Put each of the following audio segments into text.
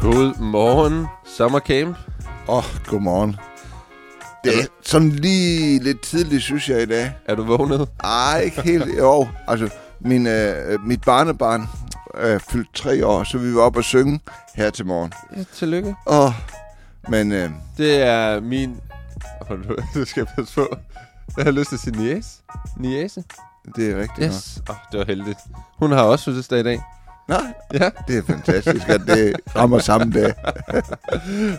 God morgen, sommercamp. God morgen. Det er sådan lige lidt tidligt, synes jeg, i dag. Er du vågnet? Nej, ikke helt. Jo, altså mit barnebarn fyldte 3 år, så vi var oppe og synge her til morgen. Ja, tillykke. Det er min... Det skal jeg passe på. Jeg har lyst til at sige niece. Niece. Det er rigtigt. Yes. Det var heldigt. Hun har også fødselsdag i dag. Nej, ja. Det er fantastisk, at det rammer samme dag.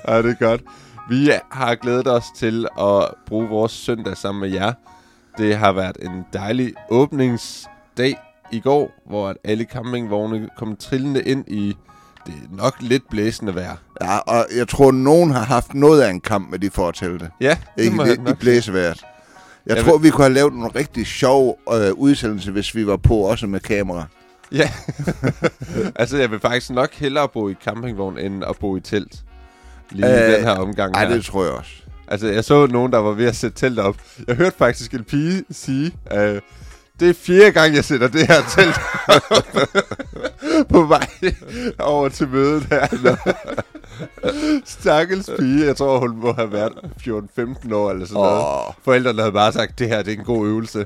Ja, det er godt. Vi har glædet os til at bruge vores søndag sammen med jer. Det har været en dejlig åbningsdag i går, hvor alle campingvogne kom trillende ind i det nok lidt blæsende vejr. Ja, og jeg tror, nogen har haft noget af en kamp med de fortælte. Ja, det må have nok. I blæsevejret. Jeg tror, vi kunne have lavet en rigtig sjov udsendelse, hvis vi var på også med kamera. Ja, altså jeg vil faktisk nok hellere bo i campingvogn, end at bo i telt. Lige i den her omgang. Nej, det tror jeg også. Altså jeg så nogen, der var ved at sætte telt op. Jeg hørte faktisk en pige sige, det er 4. gang, jeg sætter det her telt op. På vej over til mødet her. Stakkels pige, jeg tror hun må have været 14-15 år eller sådan noget. Forældrene havde bare sagt, det her det er en god øvelse.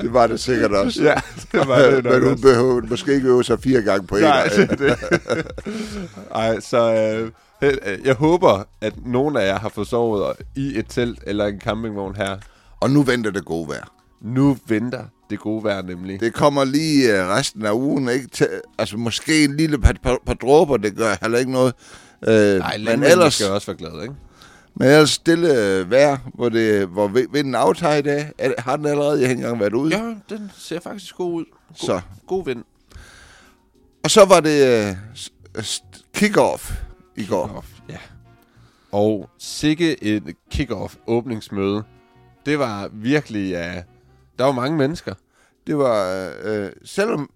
Det var det sikkert også. Ja, det var det. Men hun behøvede måske ikke øve sig 4 gange på en. Nej, det. Ej, så jeg håber, at nogen af jer har fået sovet i et telt eller en campingvogn her. Og nu venter det gode vejr. Nu venter det gode vejr nemlig. Det kommer lige resten af ugen, ikke? Altså måske en lille par dråber, det gør heller ikke noget. Nej, men ellers skal jeg også være glad, ikke? Men ellers stille vejr, hvor vinden aftager i dag. Har den allerede ikke engang været ude? Ja, den ser faktisk god ud. God vind. Og så var det kick-off i går. Ja. Og sikke et kick-off åbningsmøde. Det var virkelig, der var mange mennesker. Det var, selvom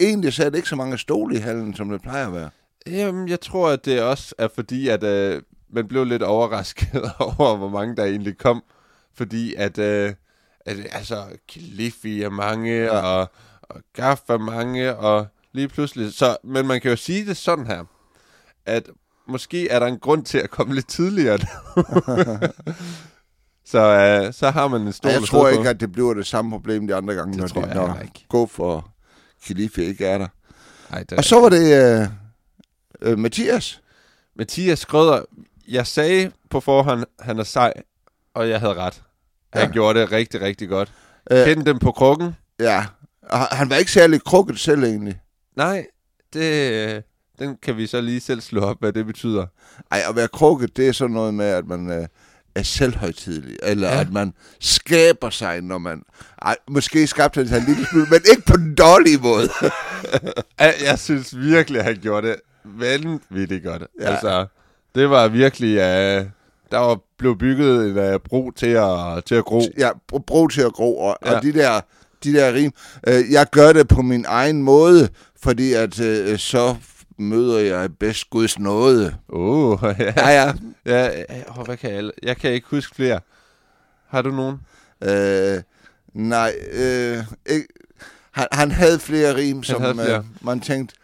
egentlig satte ikke så mange stole i hallen, som det plejer at være. Jamen, jeg tror, at det også er fordi, at man blev lidt overrasket over, hvor mange der egentlig kom. Fordi at altså, Kilifi er mange, ja. og Gaff er mange, og lige pludselig. Så, men man kan jo sige det sådan her, at måske er der en grund til at komme lidt tidligere. Så har man en stor... Jeg tror ikke, at det bliver det samme problem de andre gange, det når de går for Kilifi ikke er der. Ej, og så var det Mathias Krøder. Jeg sagde på forhånd, han er sej, og jeg havde ret. Han gjorde det rigtig, rigtig godt. Kendte dem på krukken. Ja, han var ikke særlig krukket selv egentlig. Nej, den kan vi så lige selv slå op, hvad det betyder. Ej, at være krukket, det er sådan noget med, at man... er selvhøjtidlig, eller at man skaber sig, når man... Ej, måske skabte han sig en lille smule, men ikke på den dårlige måde. Jeg synes virkelig, at han gjorde det vanvittigt godt. Ja. Altså, det var virkelig... der blev bygget en bro til at gro. Ja, bro til at gro, og de der rim. Jeg gør det på min egen måde, fordi at så... møder jeg bedst Guds nåde. Hvad kan jeg kan ikke huske flere. Har du nogen? Nej. Ikke. Han havde flere rim, man tænkte,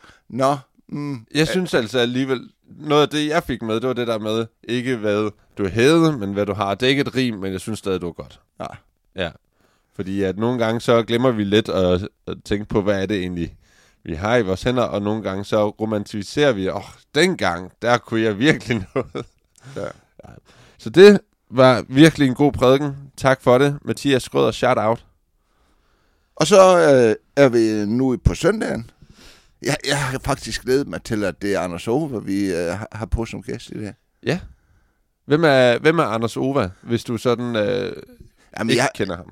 jeg synes altså alligevel, noget af det, jeg fik med, det var det der med, ikke hvad du havde, men hvad du har. Det er ikke et rim, men jeg synes stadig, du er godt. Ja. Fordi at nogle gange, så glemmer vi lidt at tænke på, hvad er det egentlig, vi har i vores hænder, og nogle gange så romantiserer vi, dengang, der kunne jeg virkelig noget. Ja. Så det var virkelig en god prædiken. Tak for det, Mathias Krøder, shout out. Og så er vi nu på søndagen. Jeg har faktisk glædet mig til, at det er Anders Åva, vi har på som gæst i dag. Ja. Hvem er Anders Åva, hvis du sådan kender ham?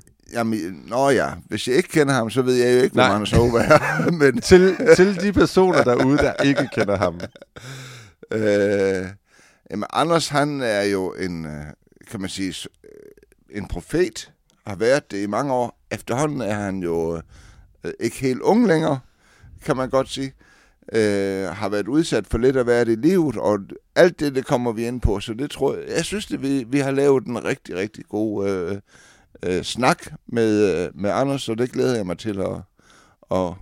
Hvis jeg ikke kender ham, så ved jeg jo ikke, hvor Anders Åva er. Men... til de personer derude, der ikke kender ham. Jamen, Anders, han er jo en, kan man sige, en profet, har været det i mange år. Efterhånden er han jo ikke helt ung længere, kan man godt sige. har været udsat for lidt af hvert i livet, og alt det, det kommer vi ind på. Så det tror jeg, synes, at vi har lavet en rigtig, rigtig god snak med Anders, og det glæder jeg mig til at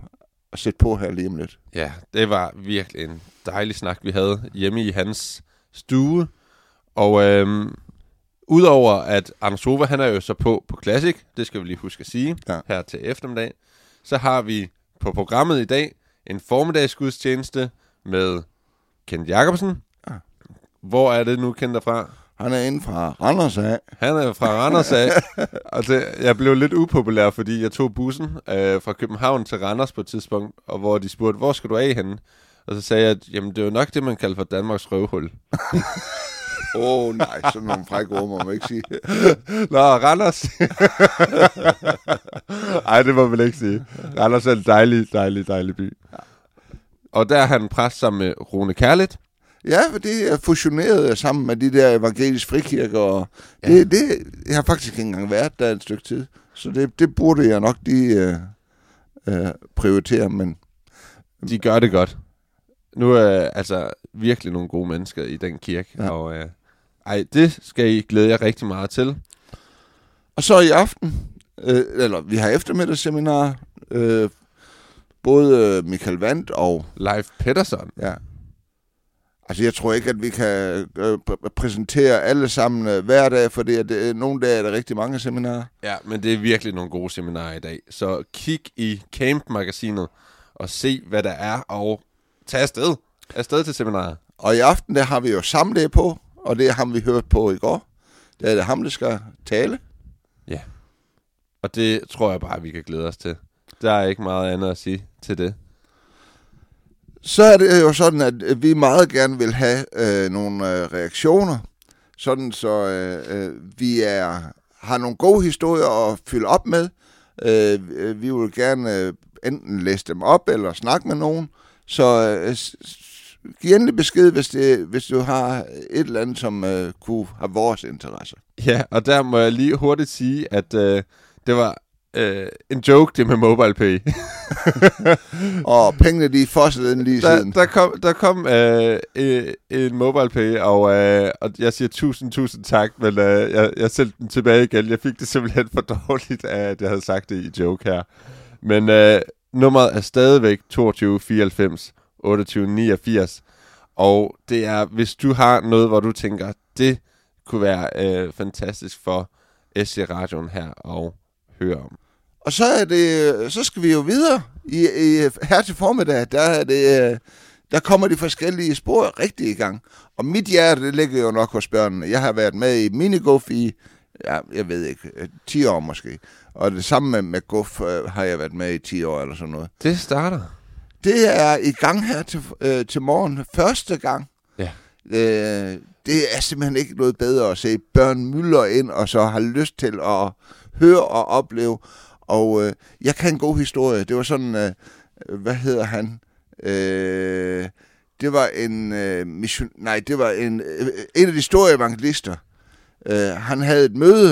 sætte på her lige om lidt. Ja, det var virkelig en dejlig snak, vi havde hjemme i hans stue, og udover at Anders Åva, han er jo så på Classic, det skal vi lige huske at sige, ja, her til eftermiddag, så har vi på programmet i dag en formiddagsgudstjeneste med Kent Jacobsen. Ja. Hvor er det nu, Kent er fra? Han er inde fra Randers af. Han er fra Randers af. Og det, jeg blev lidt upopulær, fordi jeg tog bussen fra København til Randers på et tidspunkt, og hvor de spurgte, hvor skal du af henne? Og så sagde jeg, at jamen, det er jo nok det, man kalder for Danmarks røvhul. Nej, sådan nogle frække ord må man ikke sige. Nå, Randers. Ej, det må man ikke sige. Randers er en dejlig, dejlig, dejlig by. Og der er han præst sammen med Rune Kærligt. Ja, for det er fusioneret sammen med de der evangelisk frikirker. Og ja. Jeg har faktisk ikke engang været der et stykke tid. Så det burde jeg nok lige prioritere, men... De gør det godt. Nu er altså virkelig nogle gode mennesker i den kirke, ja, og det skal I glæde jer rigtig meget til. Og så i aften, vi har eftermiddagsseminar, både Michael Vandt og... Leif Pettersen. Ja. Altså jeg tror ikke, at vi kan præsentere alle sammen hver dag, for nogle dage er der rigtig mange seminarer. Ja, men det er virkelig nogle gode seminarer i dag. Så kig i Camp-magasinet og se, hvad der er, og tag afsted. Afsted til seminaret. Og i aften, der har vi jo samlet på, og det har vi hørt på i går. Der er det ham, der skal tale. Ja. Og det tror jeg bare, vi kan glæde os til. Der er ikke meget andet at sige til det. Så er det jo sådan, at vi meget gerne vil have nogle reaktioner. Sådan så vi har nogle gode historier at fylde op med. Vi vil gerne enten læse dem op, eller snakke med nogen. Så giv endelig besked, hvis du har et eller andet, som kunne have vores interesse. Ja, og der må jeg lige hurtigt sige, at det var en joke, det med MobilePay. Og pengene, de fossede den lige siden. Der kom en MobilePay, og jeg siger tusind tak, men jeg sendte den tilbage igen. Jeg fik det simpelthen for dårligt, at jeg havde sagt det i joke her. Men... nummeret er stadigvæk 22 94 28 89, og det er, hvis du har noget, hvor du tænker, det kunne være fantastisk for SC Radioen her at høre om. Og så skal vi jo videre i her til formiddag, der kommer de forskellige spor rigtig i gang. Og mit hjerte, det ligger jo nok hos børnene. Jeg har været med i minigolf i, jeg ved ikke, 10 år måske. Og det samme med Guff har jeg været med i 10 år eller sådan noget. Det starter. Det er i gang her til morgen. Første gang. Ja. Det er simpelthen ikke noget bedre at se børn myldre ind, og så har lyst til at høre og opleve. Og jeg kan en god historie. Det var sådan, hvad hedder han? Det var en en af de store evangelister. Han havde et møde,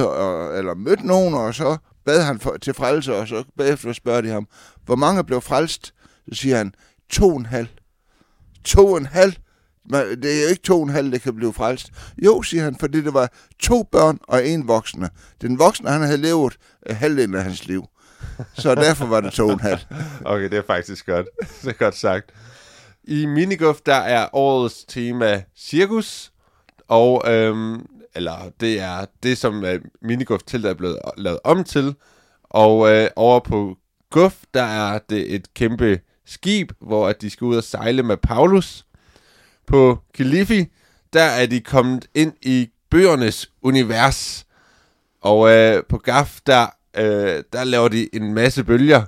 eller mødte nogen, og så bad han til frelse, og så bagefter spørger de ham, hvor mange blev frelst? Så siger han, 2,5. 2,5? Det er jo ikke 2,5, der kan blive frelst. Jo, siger han, fordi det var 2 børn og 1 voksne. Den voksne, han havde levet halvdelen af hans liv. Så derfor var det 2,5. Okay, det er faktisk godt. Det er godt sagt. I Minigolf, der er årets tema cirkus, og... eller det er det, som minigolf til, der er blevet lavet om til. Og over på Guf, der er det et kæmpe skib, hvor de skal ud og sejle med Paulus. På Kilifi, der er de kommet ind i bøgernes univers. Og på Gaf, der laver de en masse bølger.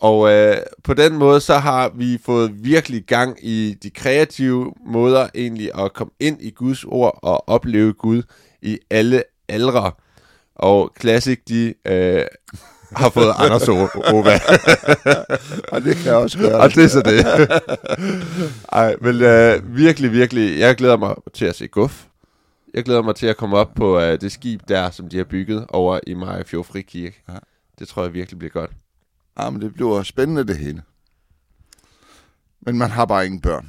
Og på den måde, så har vi fået virkelig gang i de kreative måder egentlig at komme ind i Guds ord og opleve Gud i alle aldre. Og Classic, de har fået Anders Åva. Og det kan jeg også gøre. Og det er så det. Ej, men virkelig, virkelig, jeg glæder mig til at se Guf. Jeg glæder mig til at komme op på det skib der, som de har bygget over i Marie Fjofri Kirke. Ja. Det tror jeg virkelig bliver godt. Jamen, det bliver spændende det hele. Men man har bare ingen børn.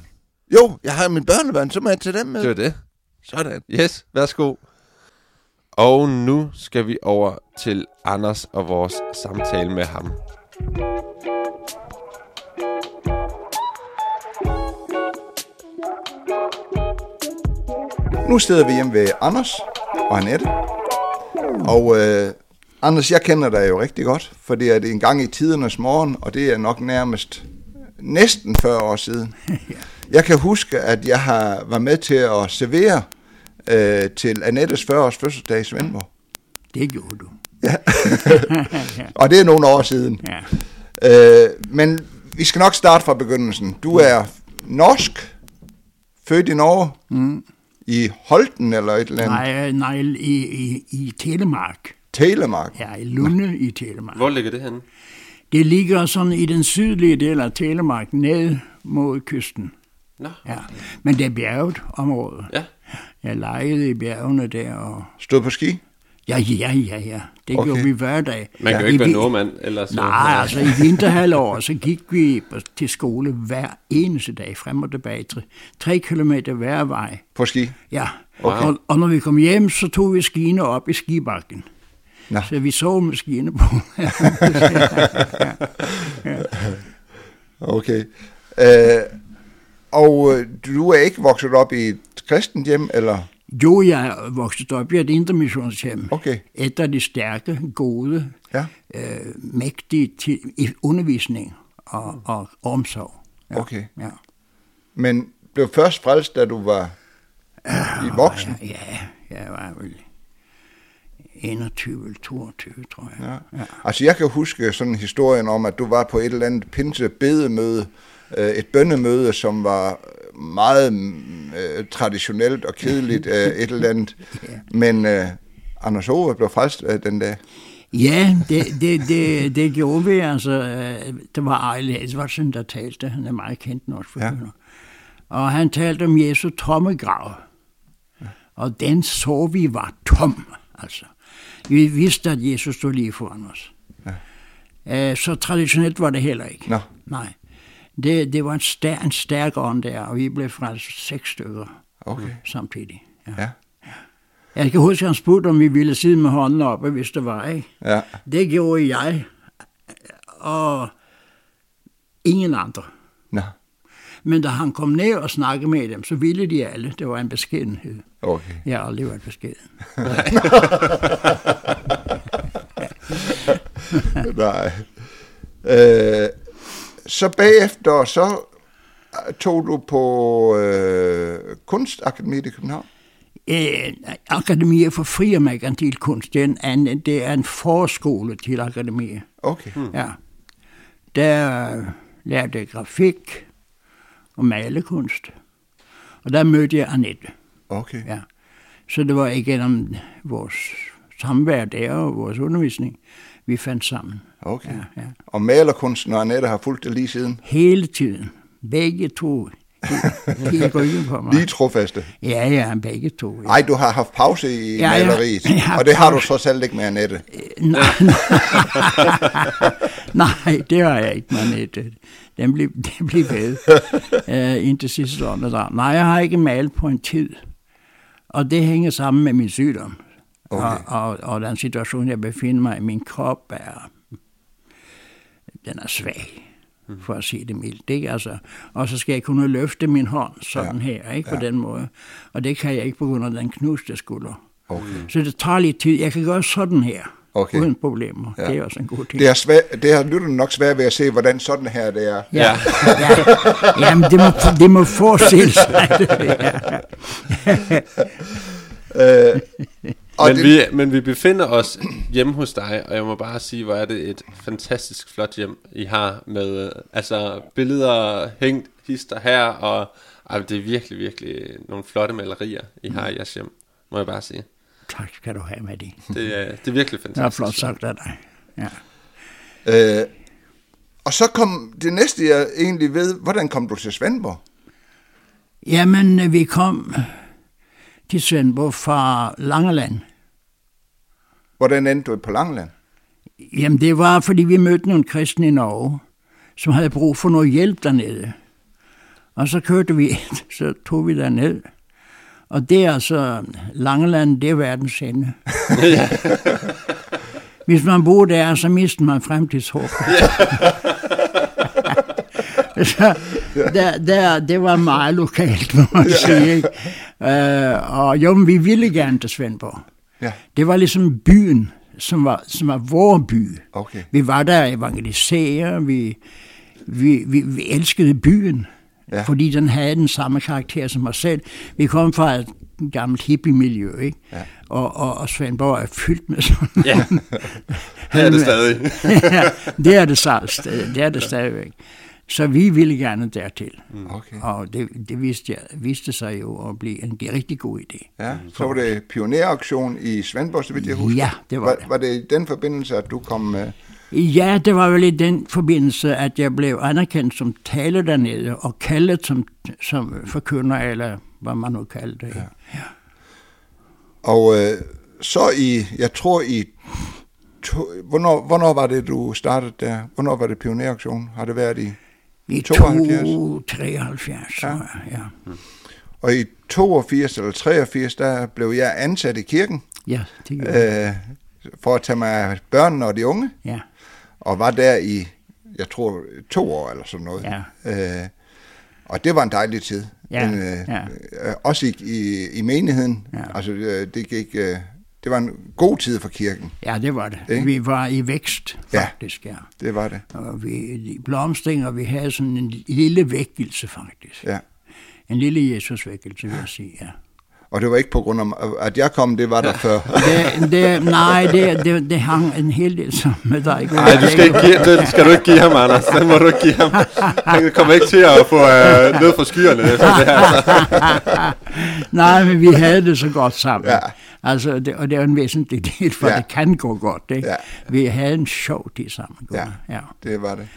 Jo, jeg har mine børnebørn, så må jeg tage dem med. Det er det. Sådan. Yes, værsgo. Og nu skal vi over til Anders og vores samtale med ham. Nu sidder vi hjemme ved Anders og Annette. Og Anders, jeg kender dig jo rigtig godt, for det er en gang i tidernes morgen, og det er nok næsten 40 år siden. Jeg kan huske, at jeg var med til at servere til Annettes 40-års fødselsdag i Svendborg. Det gjorde du. Ja. Og det er nogle år siden. Ja. Men vi skal nok starte fra begyndelsen. Du er norsk, født i Norge, i Holten eller et eller andet? Nej, i Telemark. Telemark? Ja, i Lunde i Telemark. Hvor ligger det henne? Det ligger sådan i den sydlige del af Telemark, ned mod kysten. Nå. Ja. Men det er bjerget område. Ja. Jeg legede i bjergene der. Og stod på ski? Ja. Det gjorde vi hver dag. Man kan jo ikke være nordmand. Eller så. Nej, altså i vinterhalvåret, så gik vi til skole hver eneste dag, frem og tilbage, 3 kilometer hver vej. På ski? Ja. Okay. Og når vi kom hjem, så tog vi skiene op i skibakken. Nå. Så vi sov med skiene på. Ja. Okay. Og du er ikke vokset op i et kristent hjem, eller? Jo, jeg er vokset op i et intermissionshjem. Okay. Et af de stærke, gode, mægtige til undervisning og omsorg. Ja. Okay. Ja. Men blev først frelst, da du var i voksen? Ja, jeg var vel 21 eller 22, tror jeg. Ja. Ja. Altså, jeg kan huske sådan historien om, at du var på et eller andet pinsebedemøde, et bønnemøde, som var meget traditionelt og kedeligt, et eller andet. Men Anders Åva blev frelst den dag. Ja, det gjorde vi. Altså, det var Arie Ladsen, der talte. Han er meget kendt norsk forkynder. Og han talte om Jesu tomme grav. Og den så vi var tom. Altså. Vi vidste, at Jesus stod lige foran os. Ja. Så traditionelt var det heller ikke. No. Nej. Det var en stærk ånd der, og vi blev frelst 6 stykker samtidig. Ja. Ja. Jeg kan huske, at han spurgte, om vi ville sidde med hånden oppe, hvis der var, ikke? Ja. Det gjorde jeg, og ingen andre. Nå. Men da han kom ned og snakkede med dem, så ville de alle. Det var en beskedenhed. Okay. Jeg har aldrig været beskeden. Nej. Så bagefter, så tog du på Kunstakademiet i København? Akademiet for fri og merkantil kunst. Det er en forskole til akademiet. Okay. Ja. Der lærte jeg grafik og malerkunst. Og der mødte jeg Annette. Okay. Ja. Så det var igennem vores samvær der og vores undervisning. Vi fandt sammen. Okay. Ja, ja. Og malerkunsten og Annette har fulgt det lige siden? Hele tiden. Begge to. Helt ryggen på mig. Lige trofaste? Ja, begge to. Ja. Ej, du har haft pause i maleriet, og det har du så selv ikke med Annette. Nej, det har jeg ikke med Annette. Den blev ved indtil sidste år. Nej, jeg har ikke malet på en tid, og det hænger sammen med min sygdom. Okay. Og den situation, jeg befinder mig i, min krop er svag, for at sige det mildt, ikke? Altså, og så skal jeg kunne løfte min hånd sådan her, ikke? På den måde. Og det kan jeg ikke på grund af den knuste skulder. Okay. Så det tager lidt tid. Jeg kan gøre sådan her, uden problemer. Ja. Det er også en god ting. Det har lytterne nok svært ved at se, hvordan sådan her det er. Ja. Jamen, det må forestille sig. Men vi befinder os hjemme hos dig, og jeg må bare sige, hvor er det et fantastisk flot hjem, I har med altså billeder hængt hister her, og det er virkelig, virkelig nogle flotte malerier, I har i jeres hjem, må jeg bare sige. Tak skal du have, Matti. Det er virkelig fantastisk. Det er flot sagt af dig. Ja. Og så kom det næste, jeg egentlig ved, hvordan kom du til Svendborg? Jamen, vi kom til Svendborg fra Langeland. Hvordan endte du på Langeland? Jamen, det var, fordi vi mødte nogle kristne i Norge, som havde brug for noget hjælp dernede. Og så kørte vi, så tog vi derned. Og det er altså, Langeland, det er verdens ende. Hvis man bor der, så mister man fremtidshåb. Så det var meget lokalt, må man sige. Og jo, vi ville gerne til Svendborg. Ja. Det var ligesom byen, som var vores by. Okay. Vi var der evangelisere, vi elskede byen, ja. Fordi den havde den samme karakter som os selv. Vi kom fra et gammelt hippie-miljø, ikke? Ja. Og Svendborg er fyldt med sådan. Ja, det er det stadig. Ja, det er det stadigvæk. Så vi ville gerne dertil. Okay. Og det viste sig jo at blive en rigtig god idé. Ja, så var det pioneraktion i Svendborg, så vidt jeg husker. Ja, det var det. Var det i den forbindelse, at du kom... Ja, det var vel i den forbindelse, at jeg blev anerkendt som taler dernede, og kaldet som forkynder, eller hvad man nu kaldte det. Ja. Ja. Og så i, jeg tror i... Hvornår var det, du startede der? Hvornår var det pioneraktion? Har det været i... I 1973, ja. Ja. Og i 82 eller 83, der blev jeg ansat i kirken. Ja, det gjorde for at tage mig af børnene og de unge. Ja. Og var der i, jeg tror, 2 år eller sådan noget. Ja. Og det var en dejlig tid. Ja. Men, også i menigheden. Ja. Altså, det gik... Det var en god tid for kirken. Ja, det var det. Ikke? Vi var i vækst, faktisk. Ja, det var det. Og vi blomstringer, vi havde sådan en lille vækkelse, faktisk. Ja. En lille Jesusvækkelse, vil jeg sige, ja. Og det var ikke på grund af, at jeg kom, det var der før. Det hang en hel del sammen med dig. Nej, den skal du ikke give ham, Anders. Den må du ikke give ham. Han kommer ikke til at få noget fra skyerne. Nej, men vi havde det så godt sammen. Ja. Altså, og det er en væsentlig del, for det kan gå godt. Ikke? Ja. Vi havde en sjov tid sammen. Ja, det var det.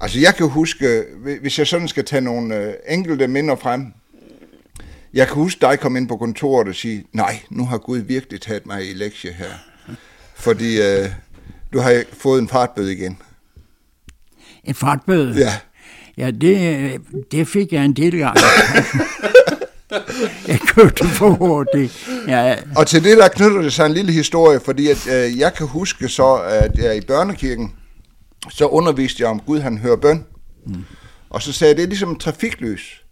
Altså, jeg kan huske, hvis jeg sådan skal tage nogle enkelte minder frem. Jeg kan huske dig komme ind på kontoret og sige, nej, nu har Gud virkelig taget mig i lektie her. Fordi du har fået en fartbøde igen. En fartbøde? Ja. Ja, det fik jeg en del gange. Jeg kørte for hurtigt. Ja. Og til det, der knytter det sig en lille historie, fordi at, jeg kan huske så, at jeg i børnekirken, så underviste jeg om Gud, han hører bøn. Mm. Og så sagde jeg, det er ligesom trafiklys.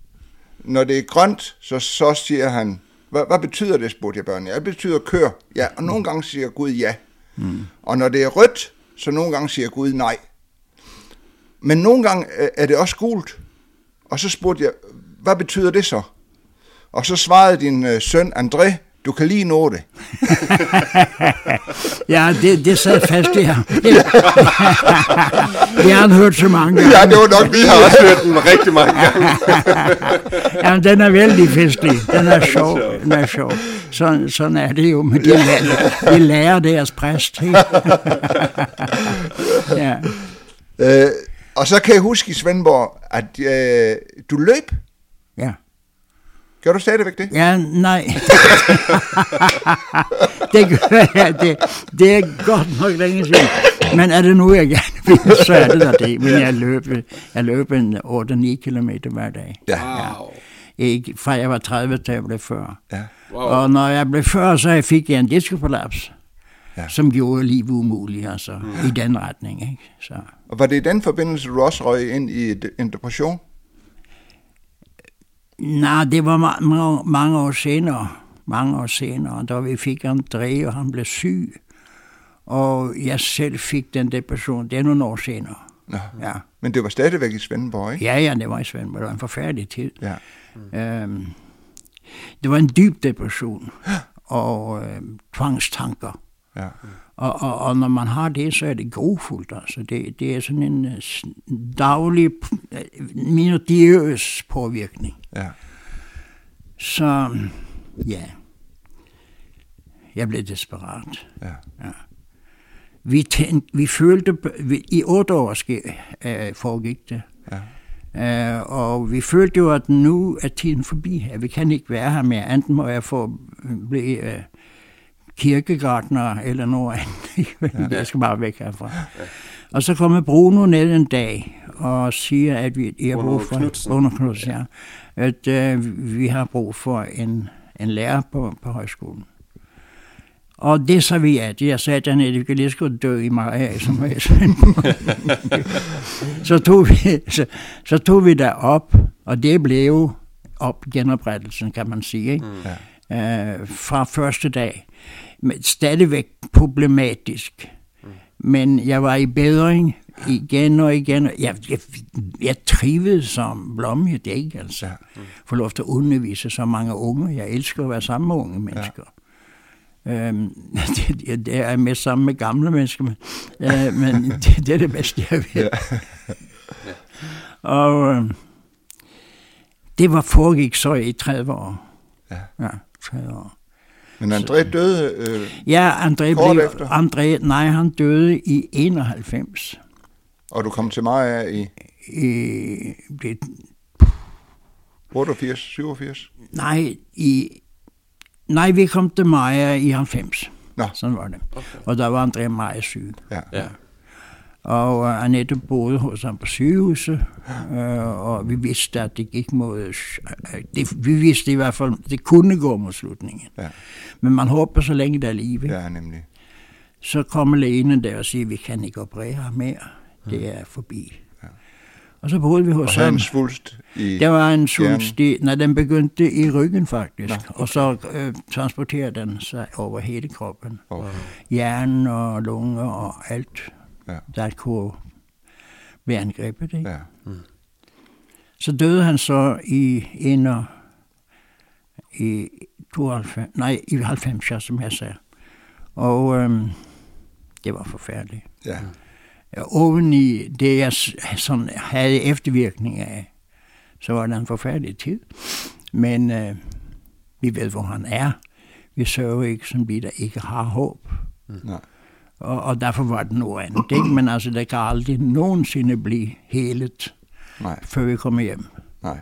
Når det er grønt, så siger han, hvad betyder det, spurgte jeg børnene. Ja, det betyder kør. Ja, og nogle gange siger Gud ja. Mm. Og når det er rødt, så nogle gange siger Gud nej. Men nogle gange er det også gult. Og så spurgte jeg, hvad betyder det så? Og så svarede din søn André, du kan lige nå det. Ja, det sad fast i ham. Jeg har hørt så mange gange. Ja, det var nok, vi har også hørt den rigtig mange gange. Jamen, den er vældig festlig. Den er sjov. Den er sjov. Sådan er det jo med de lærer deres præst. Ja. Og så kan jeg huske i Svendborg, at du løb. Ja. Gør du stadigvæk det? Ja, nej. Det gør jeg. Det er godt nok længe siden. Men er det nu, jeg gerne vil, så er det der det. Men jeg løb 8-9 kilometer hver dag. Ja. Wow. Ikke, fra jeg var 30, til jeg blev 40. Ja. Wow. Og når jeg blev 40, så fik jeg en discoprolaps, som gjorde livet umuligt, altså, i den retning. Ikke? Så. Og var det i den forbindelse, du også røg ind i en depression? Nej, det var mange år senere. Mange år senere, da vi fik André, og han blev syg. Og jeg selv fik den depression. Det er nogle år senere. Nå, ja. Men det var stadigvæk i Svendborg, ikke? Ja, det var i Svendborg. Det var en forfærdelig tid. Ja. Det var en dyb depression. Og tvangstanker. Ja. Og når man har det, så er det grufuldt, altså. Det er sådan en daglig, minutiøs påvirkning. Ja. Så, ja. Jeg blev desperat. Ja. I 8 år foregik det. Ja. Og vi følte jo, at nu er tiden forbi her. Vi kan ikke være her mere. Enten må jeg blive... kirkegartner eller noget andet. Jeg skal bare væk herfra. Og så kom Bruno ned en dag og siger, at vi har brug for Knudsen, at vi har brug for en lærer på højskolen. Og det så vi at jeg sagde til Annette, vi kan lige så godt dø i Maja, som jeg sagde. så tog vi derop, og det blev op genoprettelsen, kan man sige, ikke? Mm. Fra første dag. Men stadigvæk problematisk. Mm. Men jeg var i bedring igen og igen. Jeg trivede som blomme, det ikke altså. Mm. Få lov til at undervise så mange unge. Jeg elsker at være sammen med unge mennesker. Ja. Det er med sammen med gamle mennesker, men det er det bedste, jeg ved. Og det var foregik så i 30 år. Ja, 30 år. Men André døde han døde i 91. Og du kom til Maja i 88, 87? Nej, vi kom til Maja i 90. Nå. Sådan var det. Okay. Og der var André meget syg. Ja. Og Annette boede hos ham på sygehuset, og vi vidste, at det gik mod... vi vidste i hvert fald, at det kunne gå mod slutningen. Ja. Men man håber så længe der er liv. Ja, nemlig. Så kommer lægen der og siger, at vi kan ikke operere mere. Det er forbi. Ja. Og så boede vi hos ham. Der var en svulst den begyndte i ryggen faktisk. Nå, okay. Og så transporterede den sig over hele kroppen. Okay. Hjernen og lunger og alt, der kunne være angrebet. Ikke? Ja. Mm. Så døde han så i 90, som jeg sagde. Og det var forfærdeligt. Ja. Oven i det, jeg sådan havde eftervirkninger af, så var det en forfærdelig tid. Men vi ved, hvor han er. Vi sørger ikke, som vi der ikke har håb. Nej. Og derfor var det noget andet. Ikke? Men altså, det kan aldrig nogensinde blive helet, før vi kommer hjem. Nej.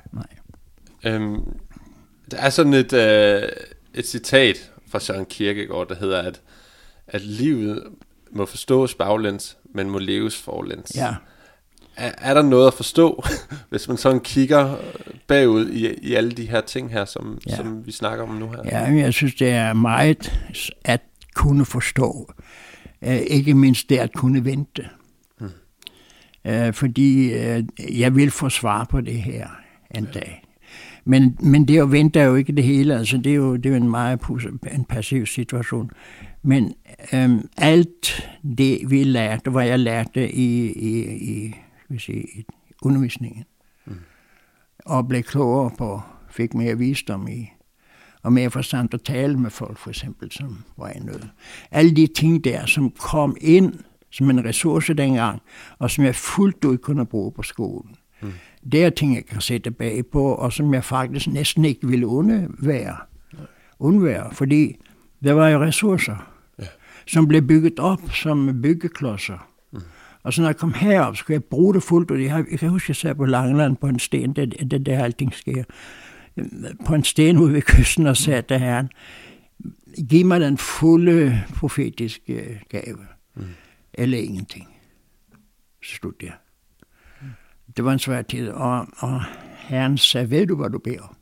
Der er sådan et citat fra Søren Kierkegaard, der hedder, at livet må forstås baglæns, men må leves forlæns. Ja. Er der noget at forstå, hvis man sådan kigger bagud i alle de her ting her, som vi snakker om nu her? Ja, jeg synes, det er meget at kunne forstå. Ikke mindst det at kunne vente. Fordi jeg vil få svar på det her en dag. Men det at vente er jo ikke det hele. Altså, det er jo en meget passiv situation. Men alt det, vi lærte, hvad jeg lærte i undervisningen, og blev klogere på, fik mere visdom i, og mere forstand at tale med folk, for eksempel, som var jeg nødt. Alle de ting der, som kom ind som en ressource dengang, og som jeg fuldt ud kunne bruge på skolen. Mm. Det er ting, jeg kan sætte bag på, og som jeg faktisk næsten ikke ville undvære, fordi der var jo ressourcer, som blev bygget op som byggeklodser. Mm. Og så når jeg kom herop, skulle jeg bruge det fuldt, og jeg kan huske, jeg sad på Langeland på en sten, det der alting sker, på en sten ude ved kysten og sagde til Herren, giv mig den fulde profetiske gave, eller ingenting. Så slutte jeg. Det var en svær tid, og Herren sagde, ved du, hvad du beder om?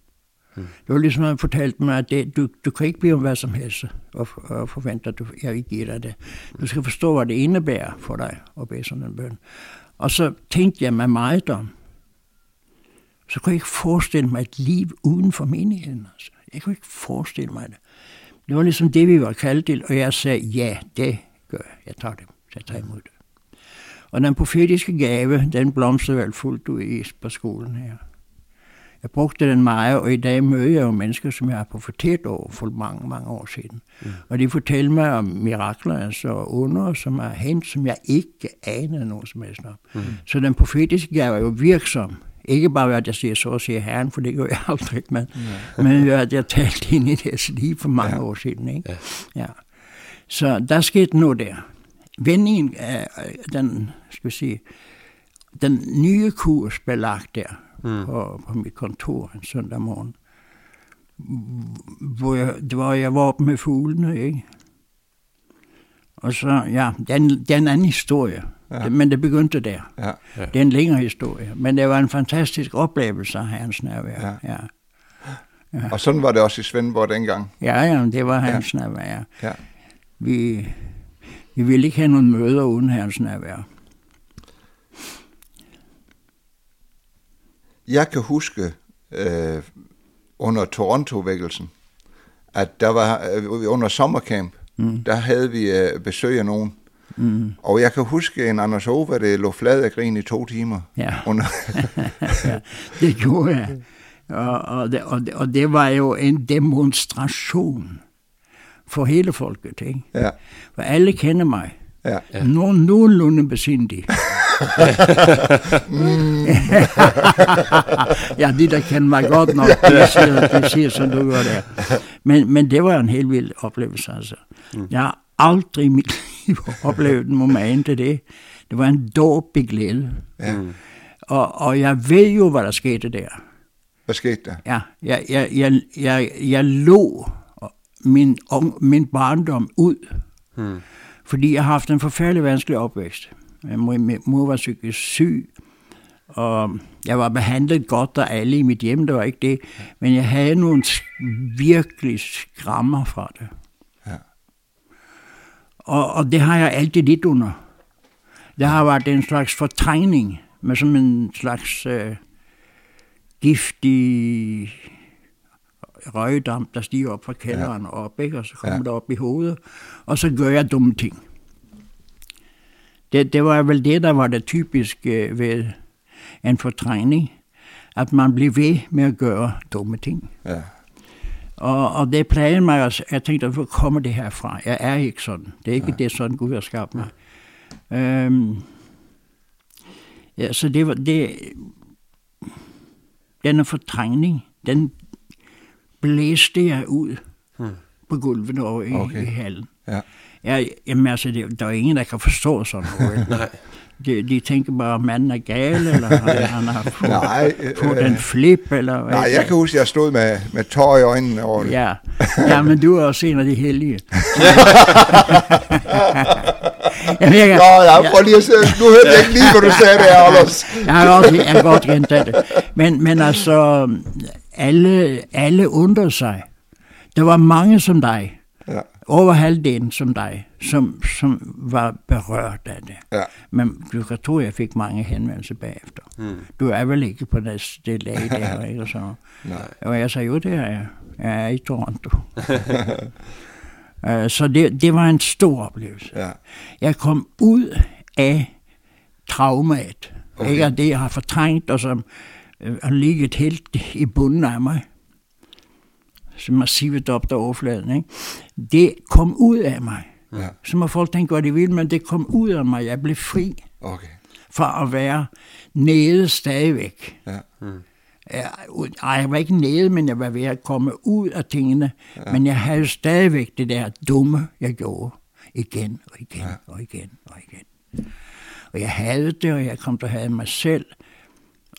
Det var ligesom, han fortalte mig, at du kan ikke blive om hvad som helst, og forventer, at jeg ikke giver dig det. Du skal forstå, hvad det indebærer for dig at bede sådan en bøn. Og så tænkte jeg mig meget om, så kunne jeg ikke forestille mig et liv uden for menigheden. Altså. Jeg kunne ikke forestille mig det. Det var ligesom det, vi var kaldt til, og jeg sagde, ja, det gør jeg. Jeg tager det. Jeg tager imod det. Og den profetiske gave, den blomstrede vel fuldt ud på skolen her. Jeg brugte den meget, og i dag møder jeg jo mennesker, som jeg har profeteret over for mange, mange år siden. Mm. Og de fortæller mig om mirakler, altså under, som er hent, som jeg ikke anede nogen som helst om. Mm. Så den profetiske gave er jo virksom. Ikke bare, at jeg siger så og siger Herren, for det gør jeg aldrig, men at jeg talte ind i deres liv for mange år siden. Ikke? Ja. Så der skete noget der. Vendingen af den, den nye kurs blev lagt der. På mit kontor en søndag morgen, hvor jeg var oppe med fuglene, ikke? Og så, den anden historie, Ja. Men det begyndte der. Ja. Ja. Det er en længere historie. Men det var en fantastisk oplevelse af hans nærvær. Ja. Ja. Ja. Og sådan var det også i Svendborg dengang? Ja, ja, det var hans nærvær. Ja. Vi ville ikke have nogen møder uden hans nærvær. Jeg kan huske under Toronto-vækkelsen, at der var under sommercamp, der havde vi besøg af nogen. Mm. Og jeg kan huske en Anders Åva, det lå flad af grin i 2 timer. Ja. Ja, det gjorde jeg. Og det var jo en demonstration for hele folket, ikke? Ja. For alle kender mig. Ja. Ja. Nogenlunde besindig. Ja, de der kender mig godt nok, de siger som du gør det. Men det var en helt vild oplevelse, altså. Jeg har aldrig i mit liv oplevet en moment til det. Det var en dårlig glæde. Ja. Og jeg ved jo, hvad der skete der. Hvad skete der? Ja, jeg lå min barndom ud, fordi jeg har haft en forfærdelig vanskelig opvækst. Min mor var psykisk syg, og jeg var behandlet godt af alle i mit hjem, det var ikke det, men jeg havde nogle virkelig skrammer fra det. Ja. Og det har jeg altid lidt under. Det har været en slags fortrængning, med sådan en slags giftig røgedamp, der stiger op fra kælderen og op, ikke? Og så kommer det op i hovedet, og så gør jeg dumme ting. Det var vel det, der var det typiske ved en fortrængning, at man blev ved med at gøre dumme ting. Ja. Og det plagede mig også. Jeg tænkte, hvor kommer det herfra? Jeg er ikke sådan. Det er ikke det, sådan Gud har skabt mig. Ja, så det var det. Denne fortrængning, den blæste jeg ud på gulvet over i hallen. Ja. Jamen altså, der er ingen, der kan forstå sådan noget. Nej. De tænker bare, at manden er gal, eller han har fået en flip, eller hvad. Nej, jeg kan huske, at jeg stod med tår i øjnene over det. Ja. Ja, men du er også en af de heldige. Jamen, jeg prøv lige at se. Nu hørte jeg ikke lige, hvad du sagde der, Anders. Jeg kan godt gentage det. Men altså, alle undrede sig. Der var mange som dig. Ja. Over halvdelen som dig, som var berørt af det. Ja. Men du kan tro, at jeg fik mange henvendelser bagefter. Du er vel ikke på det lag i dag, eller sådan. Nej. Og jeg sagde jo, det er jeg er i Toronto. Så det var en stor oplevelse. Ja. Jeg kom ud af traumat. Okay. Ikke af det, jeg har fortrængt, og som har ligget helt i bunden af mig. Så massivt op der overfladen, ikke? Det kom ud af mig. Ja. Så må folk tænke, hvad de vil, men det kom ud af mig. Jeg blev fri fra at være nede stadigvæk. Ja. Jeg var ikke nede, men jeg var ved at komme ud af tingene. Ja. Men jeg havde stadigvæk det der dumme, jeg gjorde. Igen og igen og igen og igen. Og jeg havde det, og jeg kom til at have mig selv.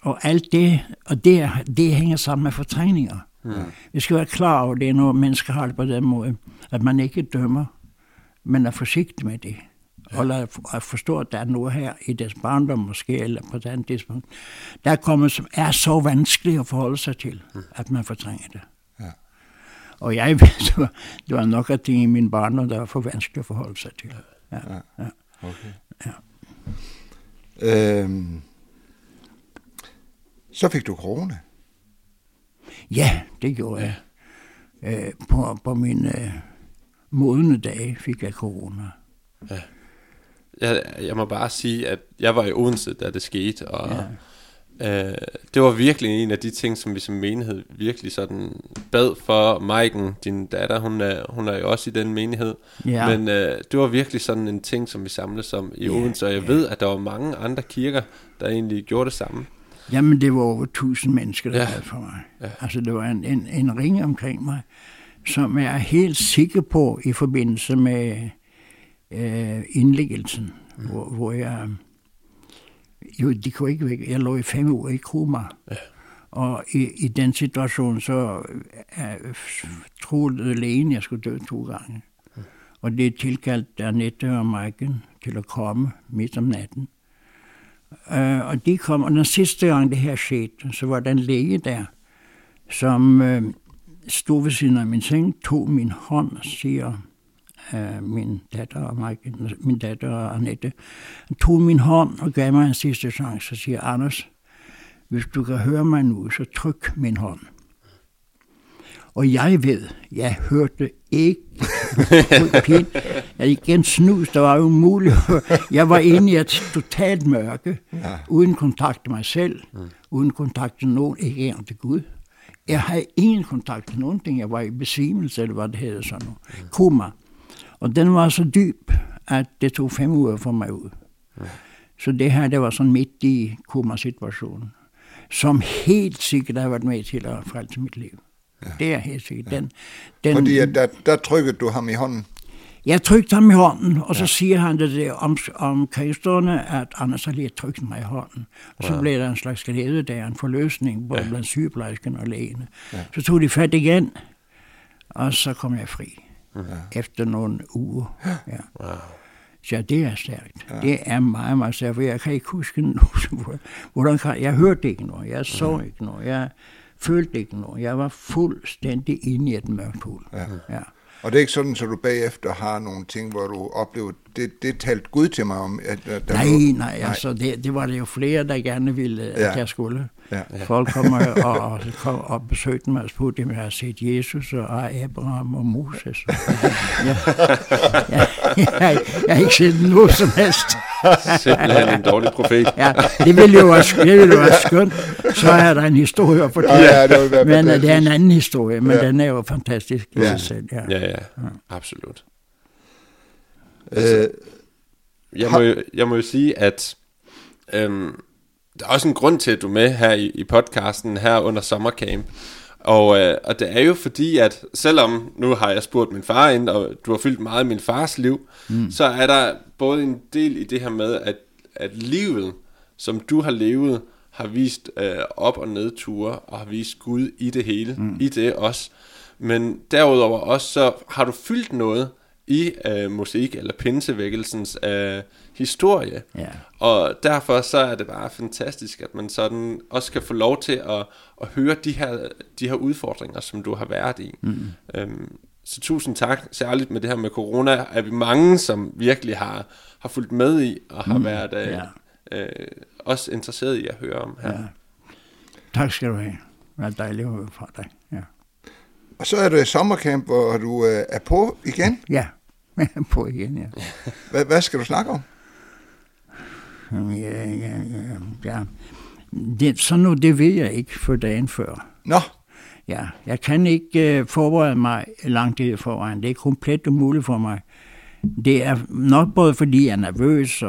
Og alt det, og det hænger sammen med fortrængninger. Ja. Vi skal være klar over det, når mennesker har det på den måde, at man ikke dømmer, men er forsigtig med det. Og at forstå, at der er noget her i deres barndom måske, eller på et andet tidspunkt, der kommer, som er så vanskeligt at forholde sig til, at man fortrænger det. Ja. Og jeg ved, det var nok af ting i min barndom, der var for vanskeligt at forholde sig til. Ja. Ja. Okay. Ja. Så fik du corona. Ja, det gjorde jeg. På mine modne dage fik jeg corona. Ja. Jeg må bare sige, at jeg var i Odense, da det skete, og det var virkelig en af de ting, som vi som menighed virkelig sådan bad for. Maiken, din datter, hun er jo også i den menighed, men det var virkelig sådan en ting, som vi samledes om i Odense, og jeg ved, at der var mange andre kirker, der egentlig gjorde det samme. Jamen, det var over 1000 mennesker, der havde for mig. Ja. Altså, det var en ring omkring mig, som jeg er helt sikker på i forbindelse med indlæggelsen, hvor jeg... Jo, de kunne ikke væk. Jeg lå i 5 uger i koma. Ja. Og i den situation, så troede lægen, jeg skulle dø 2 gange. Ja. Og det tilkaldte Annette og Maja til at komme midt om natten. Og de kom, og den sidste gang det her skete, så var der en læge der, som stod ved siden af min seng, tog min hånd og siger, min datter og Annette, tog min hånd og gav mig en sidste chance og siger, Anders, hvis du kan høre mig nu, så tryk min hånd. Og jeg ved, jeg hørte ikke. Jeg igen snus, der var jo umuligt. Jeg var inde i et totalt mørke, uden kontakt til mig selv, uden kontakt til nogen, ikke engang til Gud. Jeg havde ingen kontakt til nogen ting. Jeg var i besvimelse, eller hvad det hedder sådan noget. Koma. Og den var så dyb, at det tog 5 uger for mig ud. Så det her, det var sådan midt i koma-situationen, som helt sikkert har været med til at frelse mit liv. Ja. Det er helt sikkert. Den, fordi der trykkede du ham i hånden? Jeg trykte ham i hånden, og så siger han det om kristerne, at Anders har lige trykt mig i hånden. Og så blev der en slags glæde der, en forløsning, både blandt sygeplejerskerne og lægene. Ja. Så tog de fat igen, og så kom jeg fri. Ja. Efter nogle uger. Ja. Wow. Så det er stærkt. Ja. Det er meget, meget stærkt, for jeg kan ikke huske noget. Jeg hørte ikke noget, jeg så ikke noget, jeg følte ikke noget. Jeg var fuldstændig inde i et mørkt hul. Ja. Ja. Og det er ikke sådan, at du bagefter har nogle ting, hvor du oplever, det talte Gud til mig om? At nej, altså det var det jo flere, der gerne ville, at jeg skulle. Ja. Ja. Folk kom og besøgte mig og spurgte, om jeg har set Jesus og Abraham og Moses. Jeg har ikke set noget som helst. Simpelthen en dårlig profet. Ja, det ville jo være skønt. Så er der en historie for det. Ja, men det er en anden historie, men den er jo fantastisk i sig selv. Ja. Absolut. Jeg må jo sige, at der er også en grund til, at du er med her i podcasten, her under sommercamp. Og det er jo fordi, at selvom nu har jeg spurgt min far ind, og du har fyldt meget af min fars liv, så er der både en del i det her med, at livet, som du har levet, har vist op- og nedture, og har vist Gud i det hele, i det også. Men derudover også, så har du fyldt noget i musik eller pinsevækkelsens historie. Ja. Og derfor så er det bare fantastisk, at man sådan også kan få lov til at høre de her udfordringer, som du har været i. Så tusind tak, særligt med det her med corona, er vi mange, som virkelig har fulgt med i, og har været også interesseret i at høre om her. Ja. Tak skal du have. Det var dejligt at høre fra dig. Ja. Og så er det sommercamp, hvor du er på igen? Ja, jeg er på igen, ja. Hvad skal du snakke om? Ja. Det, sådan noget, det ved jeg ikke for dagen før. Nå? Ja, jeg kan ikke forberede mig lang tid forvejen. Det er komplet umuligt for mig. Det er nok både fordi jeg er nervøs,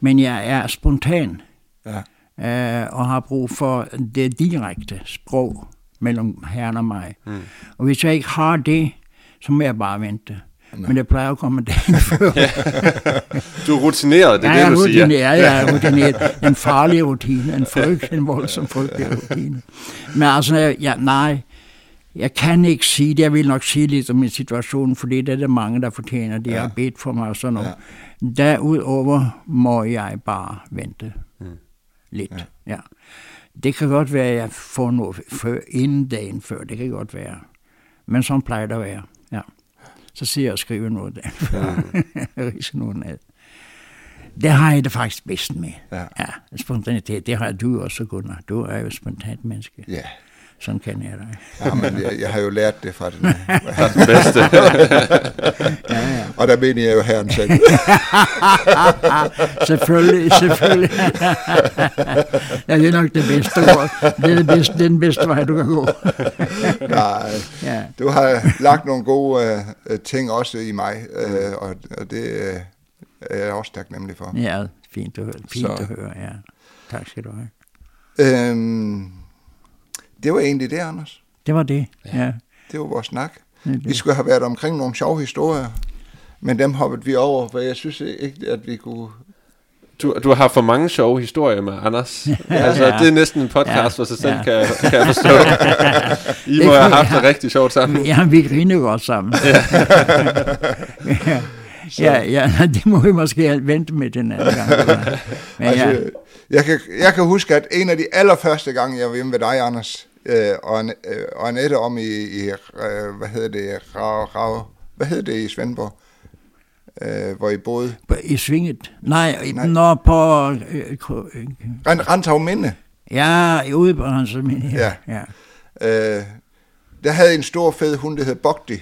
men jeg er spontan. Ja. Og har brug for det direkte sprog mellem herren og mig. Og hvis jeg ikke har det, så må jeg bare vente. Nej. Men det plejer at komme dagen før. Du er rutineret, det er det, du siger. Jeg er rutineret. En farlig rutine, en voldsom frygtelig rutine. Men altså, jeg kan ikke sige det. Jeg vil nok sige lidt om min situation, fordi det er der mange, der fortjener. De har bedt for mig og sådan noget. Ja. Derudover må jeg bare vente lidt, ja. Det kan godt være, at jeg får noget inden dagen før. Det kan godt være. Men sådan plejer det at være. Ja. Så sidder jeg og skriver noget dagen før. Ja. Det har jeg det faktisk bedst med. Ja. Ja, spontanitet. Det har du også, Gunnar. Du er jo et spontant menneske. Ja. Sådan kender jeg dig. Ja, men jeg har jo lært det fra den. Fra den bedste. Ja. Og der mener jeg jo herren selv. Selvfølgelig. Ja, det er nok det bedste ord. Det er den bedste vej, du kan gå. Nej, du har lagt nogle gode ting også i mig, og det er jeg også taknemmelig for. Ja, fint at høre, ja. Tak skal du have. Det var egentlig det, Anders. Det var det, ja. Det var vores snak. Det. Vi skulle have været omkring nogle sjove historier, men dem hoppede vi over, for jeg synes ikke, at vi kunne... Du har for mange sjove historier med Anders. Det er næsten en podcast, hvor sig selv kan jeg forstå. I må have haft det rigtig sjovt sammen. Ja, vi griner godt sammen. Så. Ja, det må vi måske vente med den anden gang. Men altså, ja. Jeg kan huske, at en af de allerførste gange, jeg var hjemme ved dig, Anders, og Annette om i hvad hedder det i Svendborg? Hvor I boede? I Svinget? Nej. Når på... Rantzausminde? Ja, ude på Rantzausminde. Ja. Der havde en stor fed hund, der hed Bogti,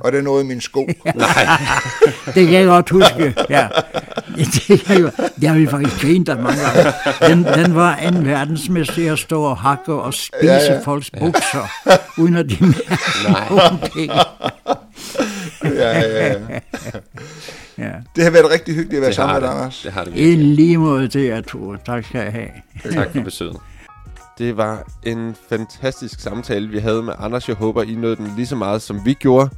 og det nåede min sko. Det kan jeg godt huske, ja. Det har vi faktisk grint af mange gange. Den var anden verdensmester at stå og hakke og spise folks bukser, uden at de mærker nogen ting. Ja. Det har været rigtig hyggeligt at være sammen med dig, Anders. Det har det virkelig. En lige måde til jer to. Tak skal jeg have. Tak for besøget. Det var en fantastisk samtale, vi havde med Anders. Jeg håber, I nåede den lige så meget, som vi gjorde.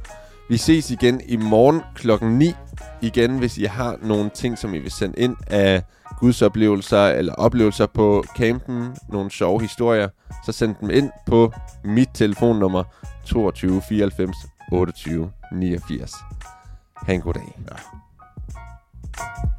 Vi ses igen i morgen klokken 9. Igen, hvis I har nogle ting, som I vil sende ind af gudsoplevelser eller oplevelser på campen, nogle sjove historier, så send dem ind på mit telefonnummer 22 94 28 89. Ha' en god dag. Ja.